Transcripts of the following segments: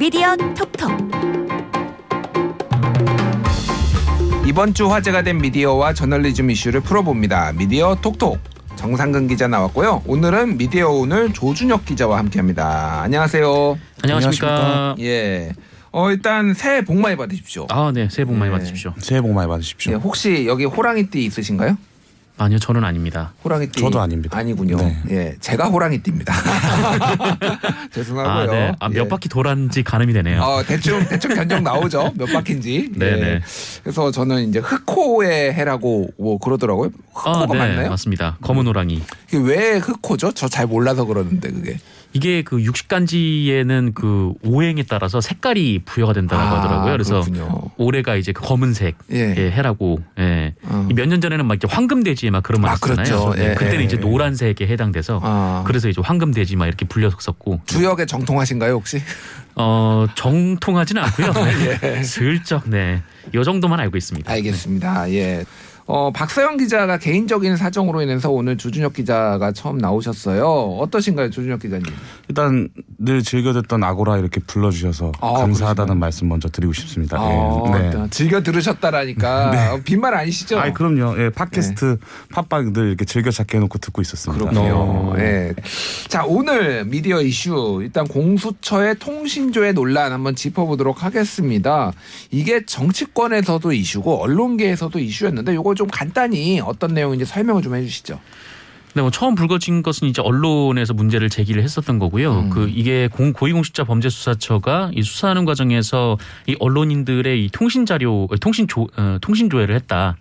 미디어 톡톡. 이번 주 화제가 된 미디어와 저널리즘 이슈를 풀어봅니다. 미디어 톡톡. 정상근 기자 나왔고요. 오늘은 미디어 오늘 조준혁 기자와 함께합니다. 안녕하세요. 안녕하십니까. 예. 일단 새해 복 많이 받으십시오. 아, 네. 새해 복 많이 받으십시오. 새해 복 많이 받으십시오. 네, 혹시 여기 호랑이띠 있으신가요? 아니요, 저는 아닙니다. 호랑이띠 저도 아닙니다. 아니군요. 네. 예, 제가 호랑이띠입니다. 죄송하고요. 아, 네. 아, 몇 바퀴 돌았는지 가늠이 되네요. 대충 견적 나오죠. 몇 바퀴인지. 네, 예. 네. 그래서 저는 이제 흑호의 해라고 뭐 그러더라고요. 흑호가 맞나요? 네, 맞습니다. 검은 호랑이. 이게 왜 흑호죠? 저 잘 몰라서 그러는데 그게. 이게 그 육식간지에는 그 오행에 따라서 색깔이 부여가 된다라고 하더라고요. 그래서 그렇군요. 올해가 이제 그 검은색 해라고. 예. 몇 년 전에는 막 이제 황금돼지 막 그런 말 있었잖아요. 그렇죠. 예. 그때는 이제 노란색에 해당돼서 그래서 이제 황금돼지 막 이렇게 불렸었고. 주역에 정통하신가요 혹시? 정통하지는 않고요. 예. 슬쩍 네. 요 정도만 알고 있습니다. 알겠습니다. 예. 박서영 기자가 개인적인 사정으로 인해서 오늘 조준혁 기자가 처음 나오셨어요. 어떠신가요, 조준혁 기자님? 일단 늘 즐겨 듣던 아고라 이렇게 불러주셔서 감사하다는 그렇구나. 말씀 먼저 드리고 싶습니다. 네. 즐겨 들으셨다라니까 네. 빈말 아니시죠? 아이, 그럼요. 예, 팟캐스트 팟빵 늘 이렇게 즐겨 찾게 해놓고 듣고 있었습니다. 그렇군요. 네. 자, 오늘 미디어 이슈 일단 공수처의 통신조회 논란 한번 짚어보도록 하겠습니다. 이게 정치권에서도 이슈고 언론계에서도 이슈였는데 요거 좀 간단히 어떤 내용인지 설명을 좀 해주시죠. 네, 뭐 처음 불거진 것은 이제 언론에서 문제를 제기를 했었던 거고요. 그 이게 고위공직자범죄수사처가 이 수사하는 과정에서 이 언론인들의 이 통신조회를 했다.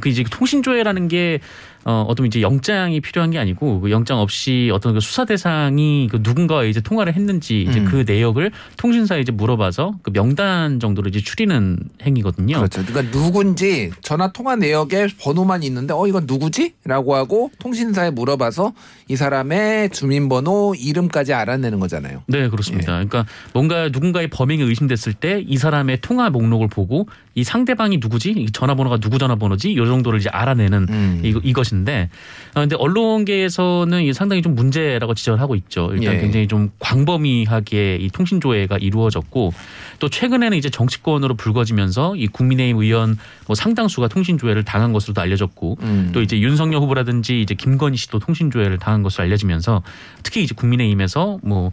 그 이제 통신조회라는 게 어떤 이제 영장이 필요한 게 아니고 그 영장 없이 어떤 그 수사 대상이 그 누군가와 이제 통화를 했는지 이제 그 내역을 통신사에 이제 물어봐서 그 명단 정도로 이제 추리는 행위거든요. 그렇죠. 그러니까 누군지 전화 통화 내역에 번호만 있는데 이건 누구지?라고 하고 통신사에 물어봐서 이 사람의 주민번호 이름까지 알아내는 거잖아요. 네, 그렇습니다. 예. 그러니까 뭔가 누군가의 범행이 의심됐을 때 이 사람의 통화 목록을 보고 이 상대방이 누구지? 이 전화번호가 누구 전화번호지? 이 정도를 이제 알아내는 이것이. 인데 근데 언론계에서는 이 상당히 좀 문제라고 지적을 하고 있죠. 일단 굉장히 좀 광범위하게 이 통신조회가 이루어졌고 또 최근에는 이제 정치권으로 불거지면서 이 국민의힘 의원 뭐 상당수가 통신조회를 당한 것으로도 알려졌고 또 이제 윤석열 후보라든지 이제 김건희 씨도 통신조회를 당한 것으로 알려지면서 특히 이제 국민의힘에서 뭐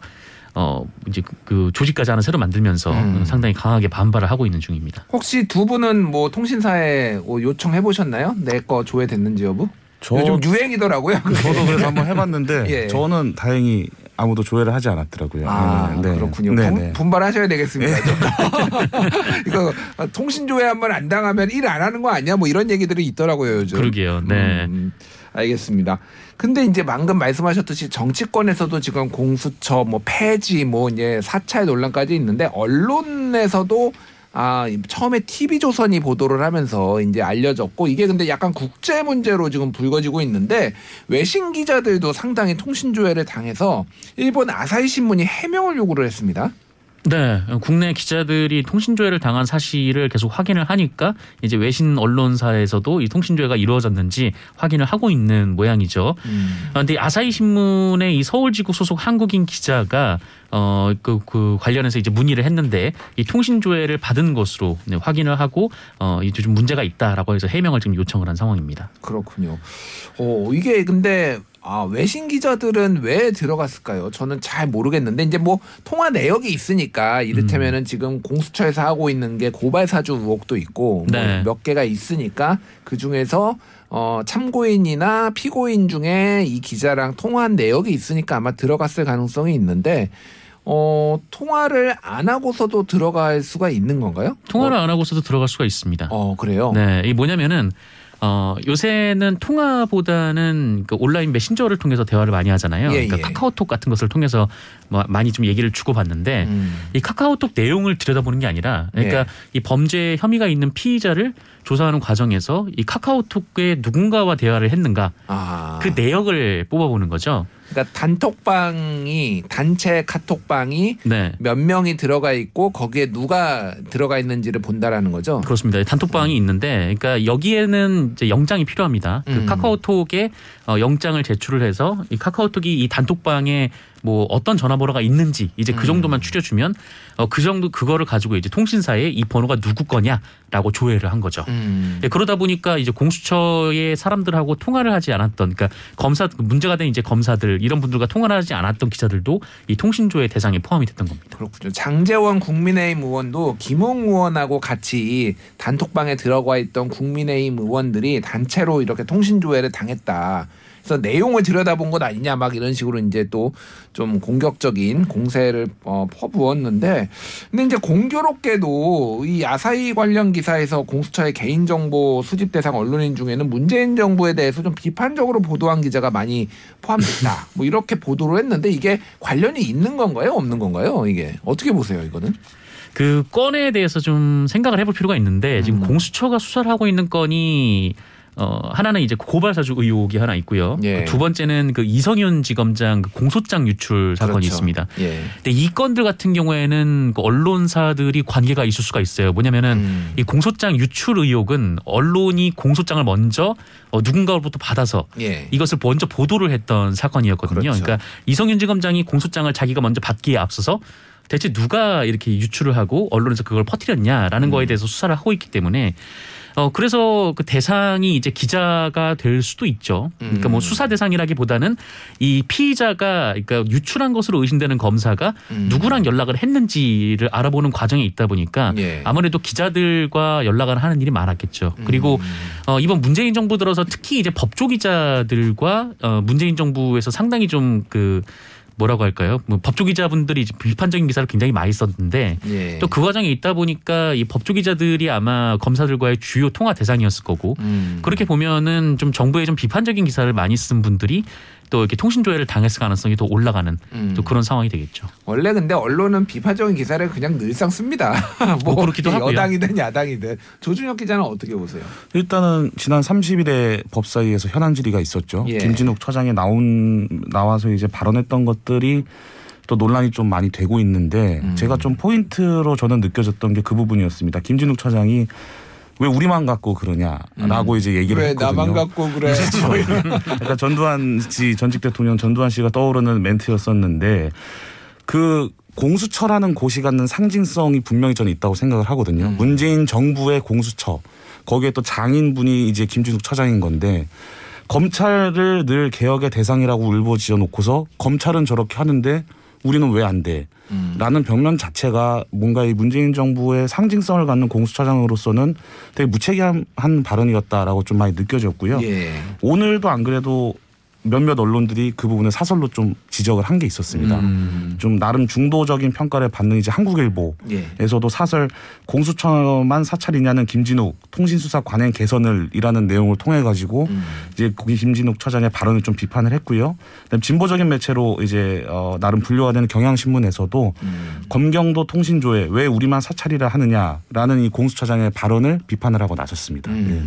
이제 그 조직까지 하나 새로 만들면서 상당히 강하게 반발을 하고 있는 중입니다. 혹시 두 분은 뭐 통신사에 요청해 보셨나요? 내 거 조회됐는지 여부? 요즘 유행이더라고요. 저도 그래서 한번 해봤는데 예. 저는 다행히 아무도 조회를 하지 않았더라고요. 네. 그렇군요. 분발하셔야 되겠습니다. 이거 통신 조회 한번 안 당하면 일 안 하는 거 아니야? 뭐 이런 얘기들이 있더라고요 요즘. 그러게요. 네. 알겠습니다. 근데 이제 방금 말씀하셨듯이 정치권에서도 지금 공수처 뭐 폐지 뭐 이제 사찰 논란까지 있는데 언론에서도 처음에 TV조선이 보도를 하면서 이제 알려졌고 이게 근데 약간 국제 문제로 지금 불거지고 있는데 외신 기자들도 상당히 통신조회를 당해서 일본 아사히 신문이 해명을 요구를 했습니다. 네, 국내 기자들이 통신조회를 당한 사실을 계속 확인을 하니까 이제 외신 언론사에서도 이 통신조회가 이루어졌는지 확인을 하고 있는 모양이죠. 그런데 아사히 신문의 이 서울지구 소속 한국인 기자가 그 관련해서 이제 문의를 했는데 이 통신조회를 받은 것으로 확인을 하고 이제 좀 문제가 있다라고 해서 해명을 지금 요청을 한 상황입니다. 그렇군요. 이게 근데. 외신 기자들은 왜 들어갔을까요? 저는 잘 모르겠는데 이제 뭐 통화 내역이 있으니까 이를테면은 지금 공수처에서 하고 있는 게 고발 사주 의혹도 있고 네. 뭐 몇 개가 있으니까 그 중에서 참고인이나 피고인 중에 이 기자랑 통화한 내역이 있으니까 아마 들어갔을 가능성이 있는데. 통화를 안 하고서도 들어갈 수가 있는 건가요? 통화를 안 하고서도 들어갈 수가 있습니다. 그래요? 네, 이 뭐냐면은 요새는 통화보다는 그 온라인 메신저를 통해서 대화를 많이 하잖아요. 그러니까 카카오톡 같은 것을 통해서 뭐 많이 좀 얘기를 주고받는데 이 카카오톡 내용을 들여다보는 게 아니라 그러니까 이 범죄 혐의가 있는 피의자를 조사하는 과정에서 이 카카오톡에 누군가와 대화를 했는가 그 내역을 뽑아보는 거죠. 그러니까 단체 카톡방이 네. 몇 명이 들어가 있고 거기에 누가 들어가 있는지를 본다라는 거죠. 그렇습니다. 단톡방이 있는데, 그러니까 여기에는 이제 영장이 필요합니다. 그 카카오톡에 영장을 제출을 해서 이 카카오톡이 이 단톡방에 뭐 어떤 전화번호가 있는지 이제 그 정도만 추려주면 그 정도 그거를 가지고 이제 통신사에 이 번호가 누구 거냐라고 조회를 한 거죠. 네, 그러다 보니까 이제 공수처의 사람들하고 통화를 하지 않았던, 그러니까 검사 문제가 된 이제 검사들 이런 분들과 통화를 하지 않았던 기자들도 이 통신조회 대상에 포함이 됐던 겁니다. 그렇군요. 장제원 국민의힘 의원도 김홍 의원하고 같이 단톡방에 들어가 있던 국민의힘 의원들이 단체로 이렇게 통신조회를 당했다. 그래서 내용을 들여다본 것 아니냐 막 이런 식으로 이제 또 좀 공격적인 공세를 퍼부었는데, 근데 이제 공교롭게도 이 아사히 관련 기사에서 공수처의 개인정보 수집 대상 언론인 중에는 문재인 정부에 대해서 좀 비판적으로 보도한 기자가 많이 포함됐다. 뭐 이렇게 보도를 했는데 이게 관련이 있는 건가요? 없는 건가요? 이게 어떻게 보세요? 이거는? 그 건에 대해서 좀 생각을 해볼 필요가 있는데 지금 공수처가 수사를 하고 있는 건이 하나는 이제 고발사주 의혹이 하나 있고요. 예. 두 번째는 그 이성윤 지검장 공소장 유출 사건이 그렇죠. 있습니다. 예. 근데 이 건들 같은 경우에는 그 언론사들이 관계가 있을 수가 있어요. 뭐냐면은 이 공소장 유출 의혹은 언론이 공소장을 먼저 누군가로부터 받아서 예. 이것을 먼저 보도를 했던 사건이었거든요. 그렇죠. 그러니까 이성윤 지검장이 공소장을 자기가 먼저 받기에 앞서서 대체 누가 이렇게 유출을 하고 언론에서 그걸 퍼뜨렸냐라는 거에 대해서 수사를 하고 있기 때문에 그래서 그 대상이 이제 기자가 될 수도 있죠. 그러니까 뭐 수사 대상이라기보다는 이 피의자가 그러니까 유출한 것으로 의심되는 검사가 누구랑 연락을 했는지를 알아보는 과정에 있다 보니까 예. 아무래도 기자들과 연락을 하는 일이 많았겠죠. 그리고 이번 문재인 정부 들어서 특히 이제 법조 기자들과 문재인 정부에서 상당히 좀 그 뭐라고 할까요? 뭐 법조기자분들이 비판적인 기사를 굉장히 많이 썼는데 예. 또 그 과정에 있다 보니까 이 법조기자들이 아마 검사들과의 주요 통화 대상이었을 거고 그렇게 보면은 좀 정부에 좀 비판적인 기사를 많이 쓴 분들이 또 이렇게 통신조회를 당했을 가능성이 더 올라가는 또 그런 상황이 되겠죠. 원래 근데 언론은 비판적인 기사를 그냥 늘상 씁니다. 뭐 그렇기도 하고요. 여당이든 야당이든. 조준혁 기자는 어떻게 보세요? 일단은 지난 30일에 법사위에서 현안 질의가 있었죠. 예. 김진욱 처장이 나와서 이제 발언했던 것들이 또 논란이 좀 많이 되고 있는데 제가 좀 포인트로 저는 느껴졌던 게 그 부분이었습니다. 김진욱 처장이 왜 우리만 갖고 그러냐라고 이제 얘기를 왜 했거든요. 왜 나만 갖고 그래. 그러니까 전두환 씨, 전직 대통령 전두환 씨가 떠오르는 멘트였었는데 그 공수처라는 곳이 갖는 상징성이 분명히 저는 있다고 생각을 하거든요. 문재인 정부의 공수처. 거기에 또 장인분이 이제 김진욱 처장인 건데 검찰을 늘 개혁의 대상이라고 울부짖어 놓고서 검찰은 저렇게 하는데 우리는 왜 안 돼? 라는 벽면 자체가 뭔가 이 문재인 정부의 상징성을 갖는 공수처장으로서는 되게 무책임한 발언이었다라고 좀 많이 느껴졌고요. 예. 오늘도 안 그래도 몇몇 언론들이 그 부분에 사설로 좀 지적을 한 게 있었습니다. 좀 나름 중도적인 평가를 받는 이제 한국일보에서도 예. 사설 공수처만 사찰이냐는 김진욱 통신수사 관행 개선을 이라는 내용을 통해 가지고 이제 김진욱 처장의 발언을 좀 비판을 했고요. 그다음 진보적인 매체로 이제 나름 분류가 되는 경향신문에서도 검경도 통신조회 왜 우리만 사찰이라 하느냐라는 이 공수처장의 발언을 비판을 하고 나섰습니다. 예.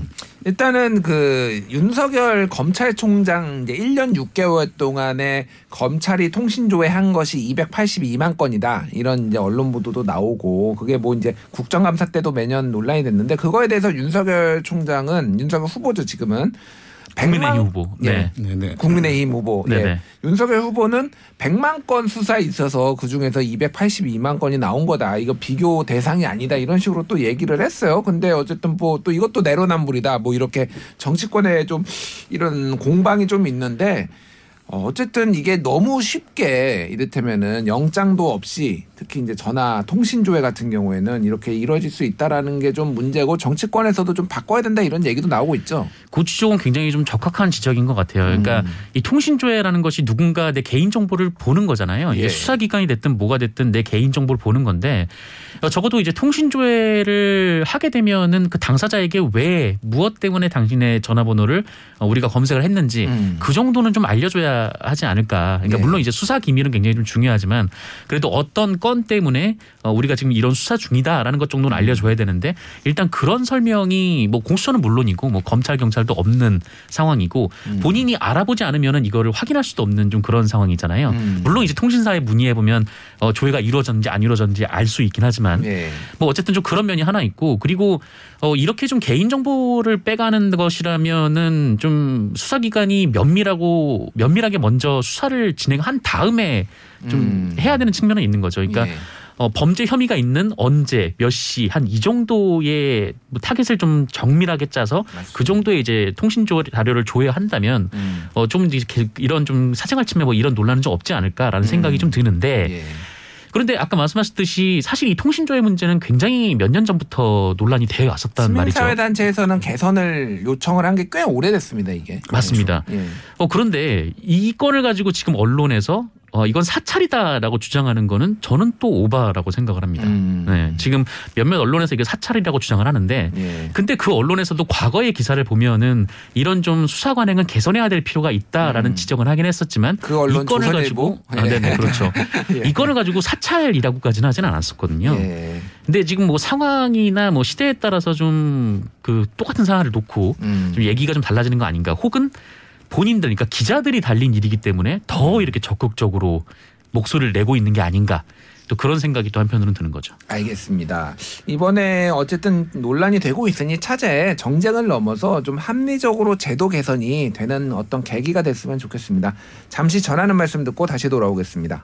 일단은 그 윤석열 검찰총장 이제 1년 6개월 동안에 검찰이 통신조회한 것이 282만 건이다. 이런 이제 언론 보도도 나오고 그게 뭐 이제 국정감사 때도 매년 논란이 됐는데 그거에 대해서 윤석열 총장은 윤석열 후보죠 지금은. 국민의힘 후보. 네. 네. 국민의힘 후보. 네. 네. 윤석열 후보는 100만 건 수사에 있어서 그중에서 282만 건이 나온 거다. 이거 비교 대상이 아니다. 이런 식으로 또 얘기를 했어요. 근데 어쨌든 뭐 또 이것도 내로남불이다. 뭐 이렇게 정치권에 좀 이런 공방이 좀 있는데 어쨌든 이게 너무 쉽게 이를테면은 영장도 없이 특히 이제 전화 통신조회 같은 경우에는 이렇게 이루어질 수 있다라는 게 좀 문제고 정치권에서도 좀 바꿔야 된다 이런 얘기도 나오고 있죠. 그 지적은 굉장히 좀 적확한 지적인 것 같아요. 그러니까 이 통신조회라는 것이 누군가 내 개인정보를 보는 거잖아요. 예. 수사기관이 됐든 뭐가 됐든 내 개인정보를 보는 건데 적어도 이제 통신조회를 하게 되면은 그 당사자에게 왜 무엇 때문에 당신의 전화번호를 우리가 검색을 했는지 그 정도는 좀 알려줘야 하지 않을까. 그러니까 네. 물론 이제 수사 기밀은 굉장히 좀 중요하지만 그래도 어떤 건 때문에 우리가 지금 이런 수사 중이다라는 것 정도는 알려줘야 되는데 일단 그런 설명이 뭐 공수처는 물론이고 뭐 검찰 경찰도 없는 상황이고 본인이 알아보지 않으면은 이거를 확인할 수도 없는 좀 그런 상황이잖아요. 물론 이제 통신사에 문의해 보면 조회가 이루어졌는지 안 이루어졌는지 알 수 있긴 하지만 네. 뭐 어쨌든 좀 그런 면이 하나 있고 그리고 이렇게 좀 개인 정보를 빼가는 것이라면은 좀 수사기관이 면밀하게 세밀하게 먼저 수사를 진행한 다음에 좀 해야 되는 측면은 있는 거죠. 그러니까 예. 범죄 혐의가 있는 언제, 몇 시, 한 이 정도의 뭐 타겟을 좀 정밀하게 짜서 맞습니다. 그 정도의 이제 통신 자료를 조회한다면 좀 이런 좀 사생활 침해 뭐 이런 논란은 좀 없지 않을까라는 생각이 좀 드는데 예. 그런데 아까 말씀하셨듯이 사실 이 통신조회 문제는 굉장히 몇 년 전부터 논란이 되어 왔었단 말이죠. 시민사회단체에서는 개선을 요청을 한 게 꽤 오래됐습니다. 이게. 맞습니다. 예. 그런데 이 건을 가지고 지금 언론에서 이건 사찰이다라고 주장하는 거는 저는 또 오바라고 생각을 합니다. 네, 지금 몇몇 언론에서 이게 사찰이라고 주장을 하는데 예. 근데 그 언론에서도 과거의 기사를 보면은 이런 좀 수사 관행은 개선해야 될 필요가 있다라는 지적을 하긴 했었지만 그 언론 이건을 가지고 예. 네네 그렇죠. 예. 이건을 가지고 사찰이라고까지는 하진 않았었거든요. 예. 근데 지금 뭐 상황이나 뭐 시대에 따라서 좀 그 똑같은 상황을 놓고 좀 얘기가 좀 달라지는 거 아닌가? 혹은 본인들, 그러니까 기자들이 달린 일이기 때문에 더 이렇게 적극적으로 목소리를 내고 있는 게 아닌가. 또 그런 생각이 또 한편으로는 드는 거죠. 알겠습니다. 이번에 어쨌든 논란이 되고 있으니 차제 정쟁을 넘어서 좀 합리적으로 제도 개선이 되는 어떤 계기가 됐으면 좋겠습니다. 잠시 전하는 말씀 듣고 다시 돌아오겠습니다.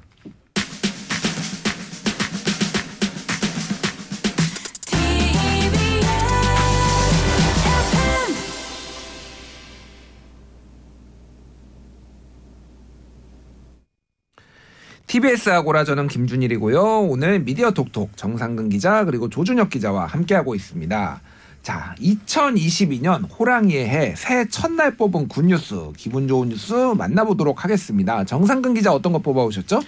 TBS 아고라 저는 김준일이고요. 오늘 미디어 톡톡 정상근 기자 그리고 조준혁 기자와 함께하고 있습니다. 자, 2022년 호랑이의 해 새해 첫날 뽑은 굿뉴스, 기분 좋은 뉴스 만나보도록 하겠습니다. 정상근 기자 어떤 거 뽑아오셨죠?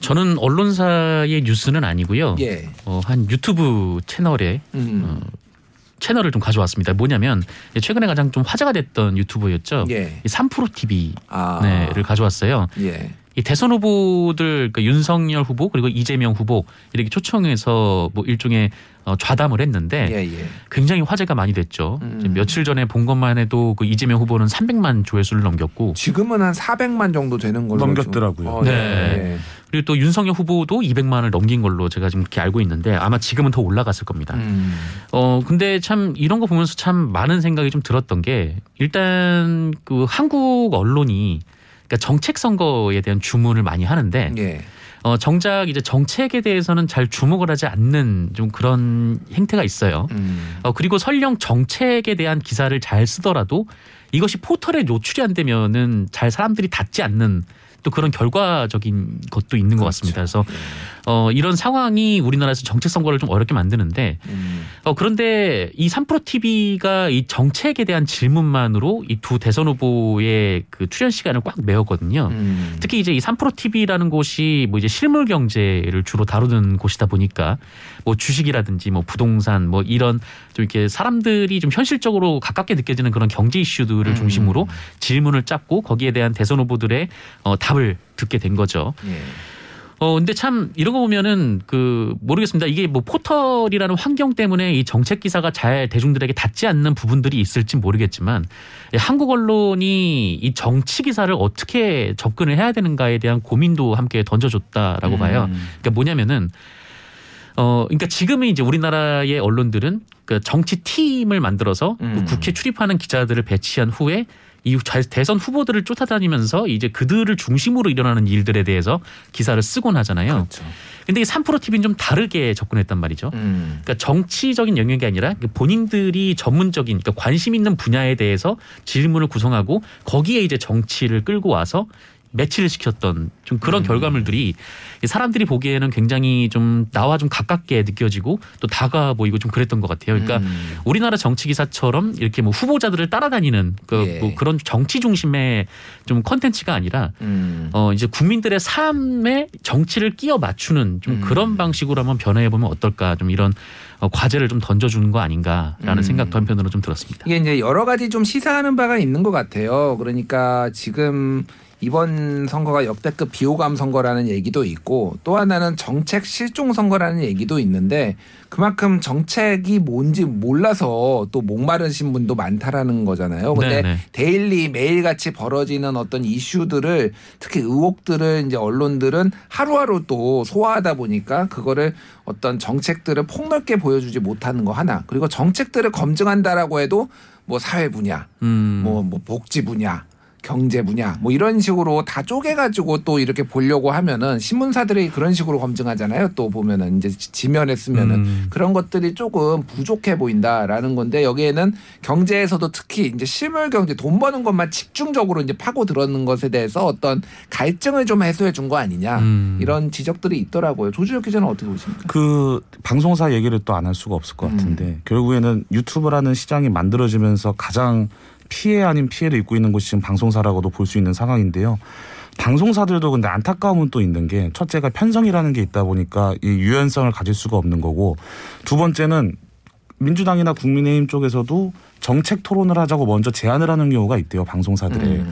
저는 언론사의 뉴스는 아니고요. 예. 한 유튜브 채널에 채널을 좀 가져왔습니다. 뭐냐면 최근에 가장 좀 화제가 됐던 유튜버였죠. 예. 3프로TV를 가져왔어요. 예. 이 대선 후보들 그러니까 윤석열 후보 그리고 이재명 후보 이렇게 초청해서 뭐 일종의 좌담을 했는데 예, 예. 굉장히 화제가 많이 됐죠. 며칠 전에 본 것만 해도 그 이재명 후보는 300만 조회수를 넘겼고 지금은 한 400만 정도 되는 걸로 넘겼더라고요. 네. 네. 그리고 또 윤석열 후보도 200만을 넘긴 걸로 제가 지금 이렇게 알고 있는데 아마 지금은 더 올라갔을 겁니다. 근데 참 이런 거 보면서 참 많은 생각이 좀 들었던 게 일단 그 한국 언론이 그러니까 정책 선거에 대한 주문을 많이 하는데 예. 정작 이제 정책에 대해서는 잘 주목을 하지 않는 좀 그런 행태가 있어요. 그리고 설령 정책에 대한 기사를 잘 쓰더라도 이것이 포털에 노출이 안 되면은 잘 사람들이 닿지 않는 또 그런 결과적인 것도 있는 것 같습니다. 그래서 이런 상황이 우리나라에서 정책 선거를 좀 어렵게 만드는데 그런데 이 3프로TV가 이 정책에 대한 질문만으로 이 두 대선 후보의 그 출연 시간을 꽉 메웠거든요. 특히 이제 이 3프로TV라는 곳이 뭐 이제 실물 경제를 주로 다루는 곳이다 보니까 뭐 주식이라든지 뭐 부동산 뭐 이런 좀 이렇게 사람들이 좀 현실적으로 가깝게 느껴지는 그런 경제 이슈들을 중심으로 질문을 짰고 거기에 대한 대선 후보들의 답을 듣게 된 거죠. 예. 근데 참 이런 거 보면은 그 모르겠습니다. 이게 뭐 포털이라는 환경 때문에 이 정책 기사가 잘 대중들에게 닿지 않는 부분들이 있을지 모르겠지만 한국 언론이 이 정치 기사를 어떻게 접근을 해야 되는가에 대한 고민도 함께 던져줬다라고 봐요. 그러니까 뭐냐면은 그러니까 지금은 이제 우리나라의 언론들은 그 정치 팀을 만들어서 그 국회 출입하는 기자들을 배치한 후에 이 대선 후보들을 쫓아다니면서 이제 그들을 중심으로 일어나는 일들에 대해서 기사를 쓰곤 하잖아요. 그렇죠. 근데 이 3프로TV는 좀 다르게 접근했단 말이죠. 그러니까 정치적인 영역이 아니라 본인들이 전문적인 그러니까 관심 있는 분야에 대해서 질문을 구성하고 거기에 이제 정치를 끌고 와서 매치를 시켰던 좀 그런 결과물들이 사람들이 보기에는 굉장히 좀 나와 좀 가깝게 느껴지고 또 다가 보이고 좀 그랬던 것 같아요. 그러니까 우리나라 정치 기사처럼 이렇게 뭐 후보자들을 따라다니는 그 예. 뭐 그런 정치 중심의 좀 컨텐츠가 아니라 이제 국민들의 삶에 정치를 끼워 맞추는 좀 그런 방식으로 한번 변화해 보면 어떨까 좀 이런 과제를 좀 던져주는 거 아닌가라는 생각도 한편으로 좀 들었습니다. 이게 이제 여러 가지 좀 시사하는 바가 있는 것 같아요. 그러니까 지금 이번 선거가 역대급 비호감 선거라는 얘기도 있고 또 하나는 정책 실종 선거라는 얘기도 있는데 그만큼 정책이 뭔지 몰라서 또 목마르신 분도 많다라는 거잖아요. 근데 네네. 데일리 매일같이 벌어지는 어떤 이슈들을 특히 의혹들을 이제 언론들은 하루하루 또 소화하다 보니까 그거를 어떤 정책들을 폭넓게 보여주지 못하는 거 하나 그리고 정책들을 검증한다라고 해도 뭐 사회 분야, 뭐 복지 분야 경제 분야 뭐 이런 식으로 다 쪼개가지고 또 이렇게 보려고 하면은 신문사들이 그런 식으로 검증하잖아요. 또 보면은 이제 지면에 쓰면은 그런 것들이 조금 부족해 보인다라는 건데 여기에는 경제에서도 특히 이제 실물 경제 돈 버는 것만 집중적으로 이제 파고 들었는 것에 대해서 어떤 갈증을 좀 해소해 준 거 아니냐 이런 지적들이 있더라고요. 조주혁 기자는 어떻게 보십니까? 그 방송사 얘기를 또 안 할 수가 없을 것 같은데 결국에는 유튜브라는 시장이 만들어지면서 가장 피해 아닌 피해를 입고 있는 곳이 지금 방송사라고도 볼 수 있는 상황인데요. 방송사들도 근데 안타까움은 또 있는 게 첫째가 편성이라는 게 있다 보니까 이 유연성을 가질 수가 없는 거고 두 번째는 민주당이나 국민의힘 쪽에서도 정책 토론을 하자고 먼저 제안을 하는 경우가 있대요. 방송사들의.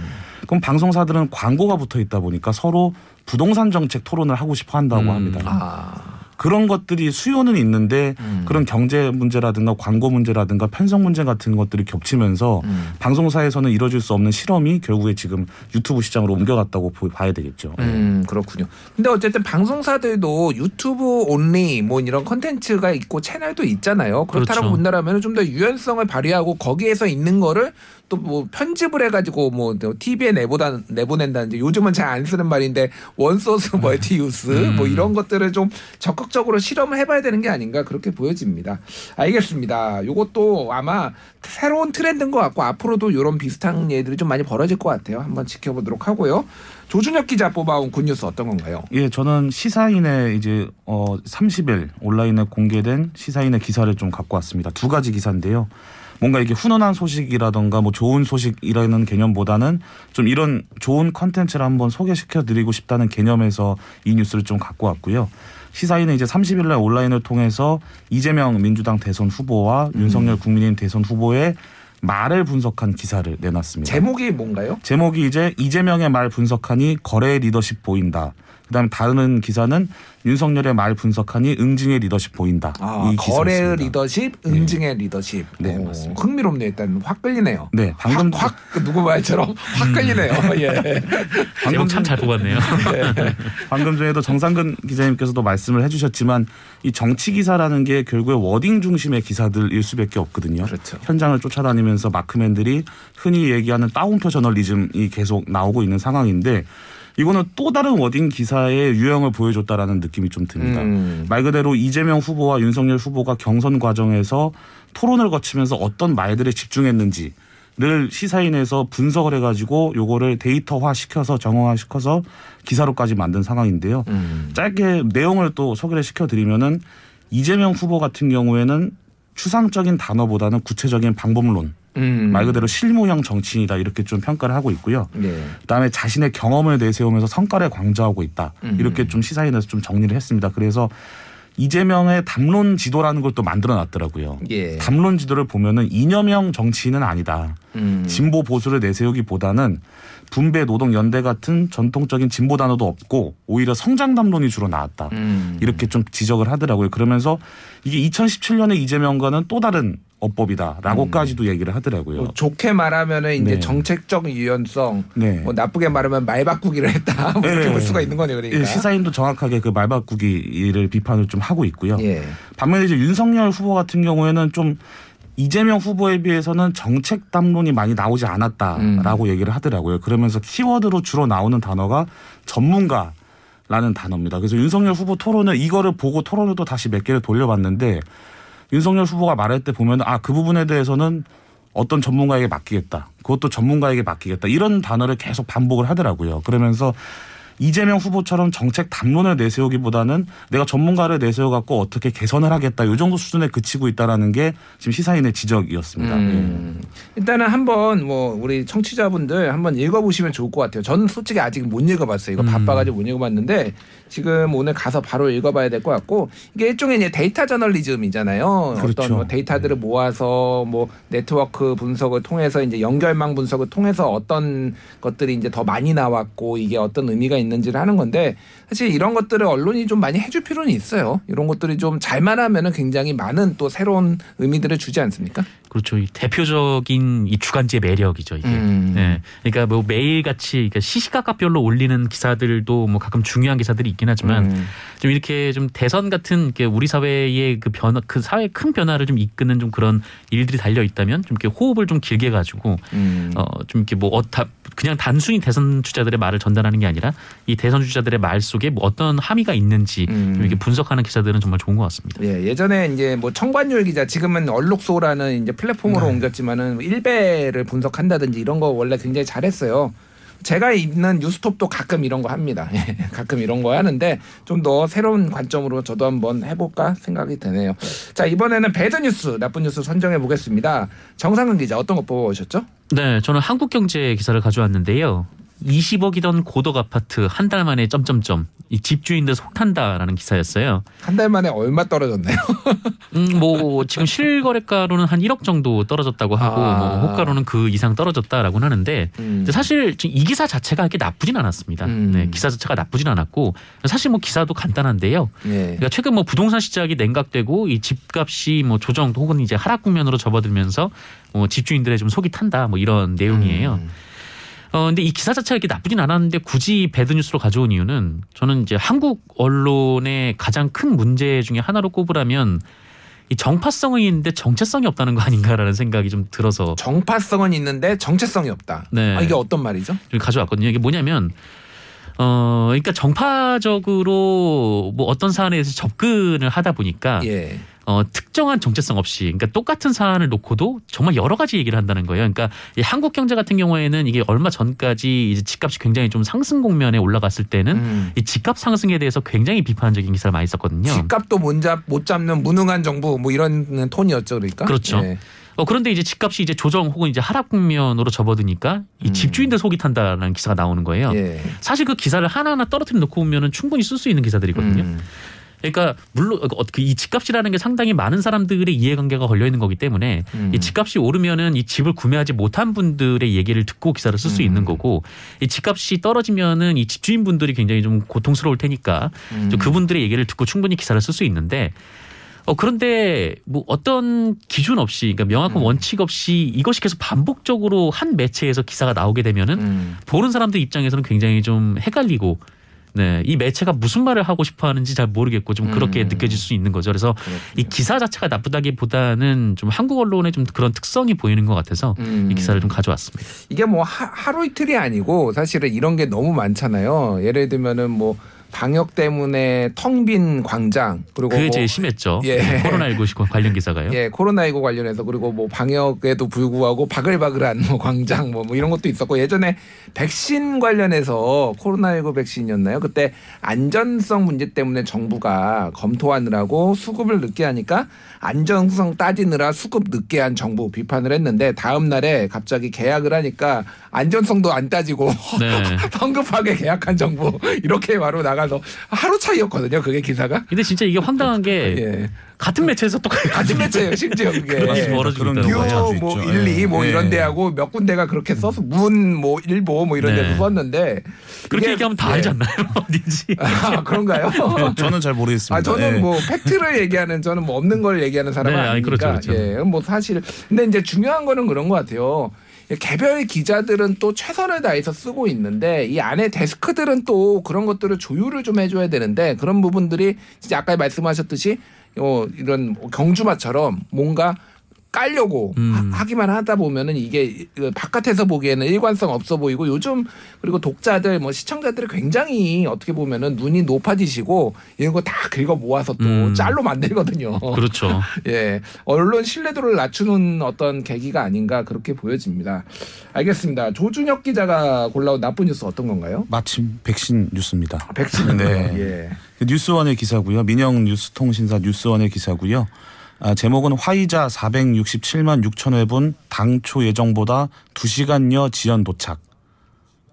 그럼 방송사들은 광고가 붙어 있다 보니까 서로 부동산 정책 토론을 하고 싶어 한다고 합니다. 아. 그런 것들이 수요는 있는데 그런 경제 문제라든가 광고 문제라든가 편성 문제 같은 것들이 겹치면서 방송사에서는 이뤄질 수 없는 실험이 결국에 지금 유튜브 시장으로 옮겨갔다고 봐야 되겠죠. 그렇군요. 근데 어쨌든 방송사들도 유튜브 온리 뭐 이런 콘텐츠가 있고 채널도 있잖아요. 그렇다라고 그렇죠. 본다라면 좀 더 유연성을 발휘하고 거기에서 있는 거를 또 뭐 편집을 해가지고 뭐 TV에 내보낸다든지 요즘은 잘 안 쓰는 말인데 원소스 멀티유스 뭐 이런 것들을 좀 적극적으로 실험을 해봐야 되는 게 아닌가 그렇게 보여집니다. 알겠습니다. 이것도 아마 새로운 트렌드인 것 같고 앞으로도 이런 비슷한 얘들이 좀 많이 벌어질 것 같아요. 한번 지켜보도록 하고요. 조준혁 기자 뽑아온 굿뉴스 어떤 건가요? 예, 저는 시사인의 이제 30일 온라인에 공개된 시사인의 기사를 좀 갖고 왔습니다. 두 가지 기사인데요. 뭔가 이게 훈훈한 소식이라던가 뭐 좋은 소식이라는 개념보다는 좀 이런 좋은 컨텐츠를 한번 소개시켜드리고 싶다는 개념에서 이 뉴스를 좀 갖고 왔고요. 시사인은 이제 30일 날 온라인을 통해서 이재명 민주당 대선 후보와 윤석열 국민의힘 대선 후보의 말을 분석한 기사를 내놨습니다. 제목이 뭔가요? 제목이 이제 이재명의 말 분석하니 거래의 리더십 보인다. 그다음에 다른 기사는 윤석열의 말 분석하니 응징의 리더십 보인다. 아, 이 거래의 리더십, 응징의 리더십. 네, 맞습니다. 흥미롭네요. 일단 확 끌리네요. 네, 방금 확 누구 말처럼 확 끌리네요. 예. 방금 참 잘 뽑았네요. 예. 방금 전에도 정상근 기자님께서도 말씀을 해주셨지만 이 정치 기사라는 게 결국에 워딩 중심의 기사들일 수밖에 없거든요. 그렇죠. 현장을 쫓아다니면서 마크맨들이 흔히 얘기하는 따옴표 저널리즘이 계속 나오고 있는 상황인데. 이거는 또 다른 워딩 기사의 유형을 보여줬다라는 느낌이 좀 듭니다. 말 그대로 이재명 후보와 윤석열 후보가 경선 과정에서 토론을 거치면서 어떤 말들에 집중했는지를 시사인에서 분석을 해가지고 요거를 데이터화 시켜서 정형화 시켜서 기사로까지 만든 상황인데요. 짧게 내용을 또 소개를 시켜드리면은 이재명 후보 같은 경우에는 추상적인 단어보다는 구체적인 방법론. 말 그대로 실무형 정치인이다 이렇게 좀 평가를 하고 있고요. 네. 그다음에 자신의 경험을 내세우면서 성과를 강조하고 있다. 이렇게 좀 시사인에서 좀 정리를 했습니다. 그래서 이재명의 담론 지도라는 걸 또 만들어놨더라고요. 예. 담론 지도를 보면은 이념형 정치인은 아니다. 진보 보수를 내세우기보다는 분배, 노동, 연대 같은 전통적인 진보 단어도 없고 오히려 성장 담론이 주로 나왔다. 이렇게 좀 지적을 하더라고요. 그러면서 이게 2017년의 이재명과는 또 다른 어법이다라고까지도 얘기를 하더라고요. 좋게 말하면은 이제 네. 정책적 유연성, 네. 뭐 나쁘게 말하면 말 바꾸기를 했다 뭐 이렇게 볼 수가 있는 거네요. 그러니까 시사인도 정확하게 그 말 바꾸기를 비판을 좀 하고 있고요. 예. 반면에 이제 윤석열 후보 같은 경우에는 좀 이재명 후보에 비해서는 정책 담론이 많이 나오지 않았다라고 얘기를 하더라고요. 그러면서 키워드로 주로 나오는 단어가 전문가라는 단어입니다. 그래서 윤석열 후보 토론을 이거를 보고 토론을 또 다시 몇 개를 돌려봤는데. 윤석열 후보가 말할 때 보면 아, 그 부분에 대해서는 어떤 전문가에게 맡기겠다. 그것도 전문가에게 맡기겠다. 이런 단어를 계속 반복을 하더라고요. 그러면서 이재명 후보처럼 정책 담론을 내세우기보다는 내가 전문가를 내세워갖고 어떻게 개선을 하겠다. 이 정도 수준에 그치고 있다라는 게 지금 시사인의 지적이었습니다. 예. 일단은 한번 뭐 우리 청취자분들 한번 읽어보시면 좋을 것 같아요. 저는 솔직히 아직 못 읽어봤어요. 이거 바빠가지고 못 읽어봤는데 지금 오늘 가서 바로 읽어봐야 될 것 같고 이게 일종의 이제 데이터 저널리즘이잖아요. 그렇죠. 어떤 뭐 데이터들을 모아서 뭐 네트워크 분석을 통해서 이제 연결망 분석을 통해서 어떤 것들이 이제 더 많이 나왔고 이게 어떤 의미가 있는. 있는지를 하는 건데 사실 이런 것들을 언론이 좀 많이 해줄 필요는 있어요. 이런 것들이 좀 잘만 하면은 굉장히 많은 또 새로운 의미들을 주지 않습니까? 그렇죠. 이 대표적인 이 주간지의 매력이죠, 이게. 네. 그러니까 뭐 매일같이 그러니까 시시각각별로 올리는 기사들도 뭐 가끔 중요한 기사들이 있긴 하지만 좀 이렇게 좀 대선 같은 이렇게 우리 사회의 그 변화, 그 사회의 큰 변화를 좀 이끄는 좀 그런 일들이 달려 있다면 좀 이렇게 호흡을 좀 길게 가지고 좀 이렇게 뭐 그냥 단순히 대선 주자들의 말을 전달하는 게 아니라 이 대선 주자들의 말 속에 뭐 어떤 함의가 있는지 좀 이렇게 분석하는 기사들은 정말 좋은 것 같습니다. 예, 예전에 이제 뭐 청관율 기자 지금은 얼룩소라는 이제 플랫폼으로 옮겼지만은 일배를 분석한다든지 이런 거 원래 굉장히 잘했어요. 제가 읽는 뉴스톱도 가끔 이런 거 합니다. 가끔 이런 거 하는데 좀 더 새로운 관점으로 저도 한번 해볼까 생각이 드네요. 자, 이번에는 배드뉴스, 나쁜 뉴스 선정해 보겠습니다. 정상근 기자 어떤 거 뽑아오셨죠? 네, 저는 한국경제 기사를 가져왔는데요. 20억이던 고덕 아파트 한 달 만에 점점점 이 집주인들 속 탄다라는 기사였어요. 한 달 만에 얼마 떨어졌나요? 뭐 지금 실거래가로는 한 1억 정도 떨어졌다고 하고 뭐 호가로는 그 이상 떨어졌다라고는 하는데 사실 지금 이 기사 자체가 이렇게 나쁘진 않았습니다. 네, 기사 자체가 나쁘진 않았고 사실 뭐 기사도 간단한데요. 예. 그러니까 최근 뭐 부동산 시장이 냉각되고 이 집값이 뭐 조정 혹은 이제 하락 국면으로 접어들면서 뭐 집주인들의 좀 속이 탄다 뭐 이런 내용이에요. 근데 이 기사 자체가 이렇게 나쁘진 않았는데 굳이 배드뉴스로 가져온 이유는 저는 이제 한국 언론의 가장 큰 문제 중에 하나로 꼽으라면 이 정파성은 있는데 정체성이 없다는 거 아닌가라는 생각이 좀 들어서. 정파성은 있는데 정체성이 없다. 네. 아, 이게 어떤 말이죠? 가져왔거든요. 이게 뭐냐면 그러니까 정파적으로 뭐 어떤 사안에 대해서 접근을 하다 보니까 예. 특정한 정체성 없이 그러니까 똑같은 사안을 놓고도 정말 여러 가지 얘기를 한다는 거예요. 그러니까 이 한국경제 같은 경우에는 이게 얼마 전까지 이제 집값이 굉장히 좀 상승 국면에 올라갔을 때는 이 집값 상승에 대해서 굉장히 비판적인 기사를 많이 썼거든요. 집값도 못 잡는 무능한 정부 뭐 이런 톤이었죠, 그러니까. 그렇죠. 예. 그런데 이제 집값이 이제 조정 혹은 이제 하락 국면으로 접어드니까 이 집주인들 속이 탄다라는 기사가 나오는 거예요. 예. 사실 그 기사를 하나하나 떨어뜨려 놓고 보면은 충분히 쓸 수 있는 기사들이거든요. 그러니까 물론 이 집값이라는 게 상당히 많은 사람들의 이해관계가 걸려 있는 거기 때문에 이 집값이 오르면은 이 집을 구매하지 못한 분들의 얘기를 듣고 기사를 쓸 수 있는 거고 이 집값이 떨어지면은 이 집주인분들이 굉장히 좀 고통스러울 테니까 그분들의 얘기를 듣고 충분히 기사를 쓸 수 있는데. 그런데 뭐 어떤 기준 없이 그러니까 명확한 원칙 없이 이것이 계속 반복적으로 한 매체에서 기사가 나오게 되면은 보는 사람들 입장에서는 굉장히 좀 헷갈리고 네, 이 매체가 무슨 말을 하고 싶어 하는지 잘 모르겠고 좀 그렇게 느껴질 수 있는 거죠. 그래서 그렇군요. 이 기사 자체가 나쁘다기보다는 좀 한국 언론의 좀 그런 특성이 보이는 것 같아서 이 기사를 좀 가져왔습니다. 이게 뭐 하루 이틀이 아니고 사실은 이런 게 너무 많잖아요. 예를 들면은 뭐 방역 때문에 텅 빈 광장 그리고 그게 제일 심했죠. 예. 코로나19 관련 기사가요. 예, 코로나19 관련해서 그리고 뭐 방역에도 불구하고 바글바글한 뭐 광장 뭐 이런 것도 있었고 예전에 백신 관련해서 코로나19 백신이었나요? 그때 안전성 문제 때문에 정부가 검토하느라고 수급을 늦게 하니까 안전성 따지느라 수급 늦게 한 정부 비판을 했는데 다음 날에 갑자기 계약을 하니까 안전성도 안 따지고 네. 성급하게 계약한 정부 이렇게 바로 나가. 하루 차이였거든요. 그게 기사가. 근데 진짜 이게 황당한 게 예. 같은 매체에서 똑같은 매체예요. 심지어 그게. 뉴 뭐 1, 2 뭐 이런 데하고 몇 군데가 그렇게 써서 문 뭐 일보 뭐 이런 네. 데도 썼는데 그렇게 얘기하면 다 알지 않나요? 어딘지. 아, 그런가요? 네, 저는 잘 모르겠습니다. 아, 저는 뭐 팩트를 얘기하는 저는 뭐 없는 걸 얘기하는 사람은 네, 아니니까. 그렇죠. 예, 뭐 사실 근데 이제 중요한 거는 그런 것 같아요. 개별 기자들은 또 최선을 다해서 쓰고 있는데 이 안에 데스크들은 또 그런 것들을 조율을 좀 해줘야 되는데 그런 부분들이 진짜 아까 말씀하셨듯이 이런 경주마처럼 뭔가 깔려고 하기만 하다 보면은 이게 바깥에서 보기에는 일관성 없어 보이고 요즘 그리고 독자들 뭐 시청자들이 굉장히 어떻게 보면은 눈이 높아지시고 이런 거 다 긁어 모아서 또 짤로 만들거든요. 그렇죠. 예, 언론 신뢰도를 낮추는 어떤 계기가 아닌가 그렇게 보여집니다. 알겠습니다. 조준혁 기자가 골라온 나쁜 뉴스 어떤 건가요? 마침 백신 뉴스입니다. 아, 백신. 네. 예. 뉴스원의 기사고요. 민영 뉴스통신사 뉴스원의 기사고요. 제목은 화이자 467만 6천 회분 당초 예정보다 2시간여 지연 도착.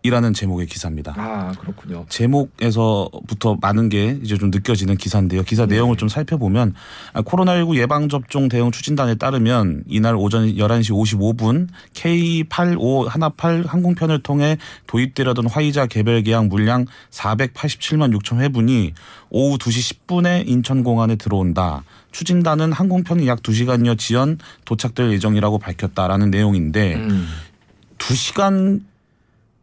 이라는 제목의 기사입니다. 아, 그렇군요. 제목에서부터 많은 게 이제 좀 느껴지는 기사인데요. 기사 내용을 좀 살펴보면 코로나19 예방접종 대응 추진단에 따르면 이날 오전 11시 55분 K8518 항공편을 통해 도입되려던 화이자 개별 계약 물량 487만 6천 회분이 오후 2시 10분에 인천공항에 들어온다. 추진단은 항공편이 약 2시간여 지연 도착될 예정이라고 밝혔다라는 내용인데 2시간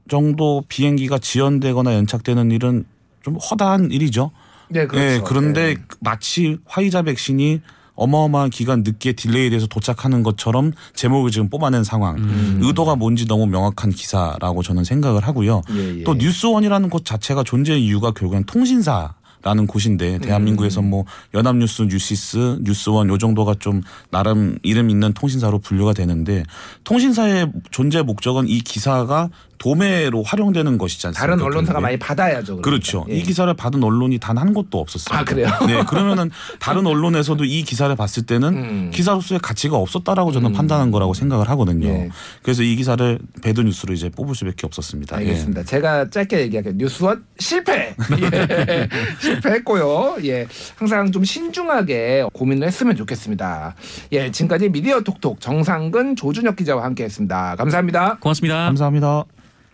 정도 비행기가 지연되거나 연착되는 일은 좀 허다한 일이죠. 네, 그렇죠. 예, 그런데 네. 마치 화이자 백신이 어마어마한 기간 늦게 딜레이돼서 도착하는 것처럼 제목을 지금 뽑아낸 상황. 의도가 뭔지 너무 명확한 기사라고 저는 생각을 하고요. 예, 예. 또 뉴스원이라는 곳 자체가 존재의 이유가 결국엔 통신사. 라는 곳인데 대한민국에서 뭐 연합뉴스, 뉴시스, 뉴스원 요 정도가 좀 나름 이름 있는 통신사로 분류가 되는데 통신사의 존재 목적은 이 기사가 도매로 활용되는 것이지 않습니까? 다른 언론사가 많이 받아야죠. 그러니까. 그렇죠. 예. 이 기사를 받은 언론이 단 한 곳도 없었어요. 아, 그래요? 네. 그러면은 다른 언론에서도 이 기사를 봤을 때는 기사로서의 가치가 없었다라고 저는 판단한 거라고 생각을 하거든요. 예. 그래서 이 기사를 배드 뉴스로 이제 뽑을 수밖에 없었습니다. 알겠습니다. 예. 제가 짧게 얘기할게요. 뉴스원 실패. 예. 실패했고요. 예. 항상 좀 신중하게 고민을 했으면 좋겠습니다. 예. 지금까지 미디어 톡톡 정상근 조준혁 기자와 함께했습니다. 감사합니다. 고맙습니다. 감사합니다.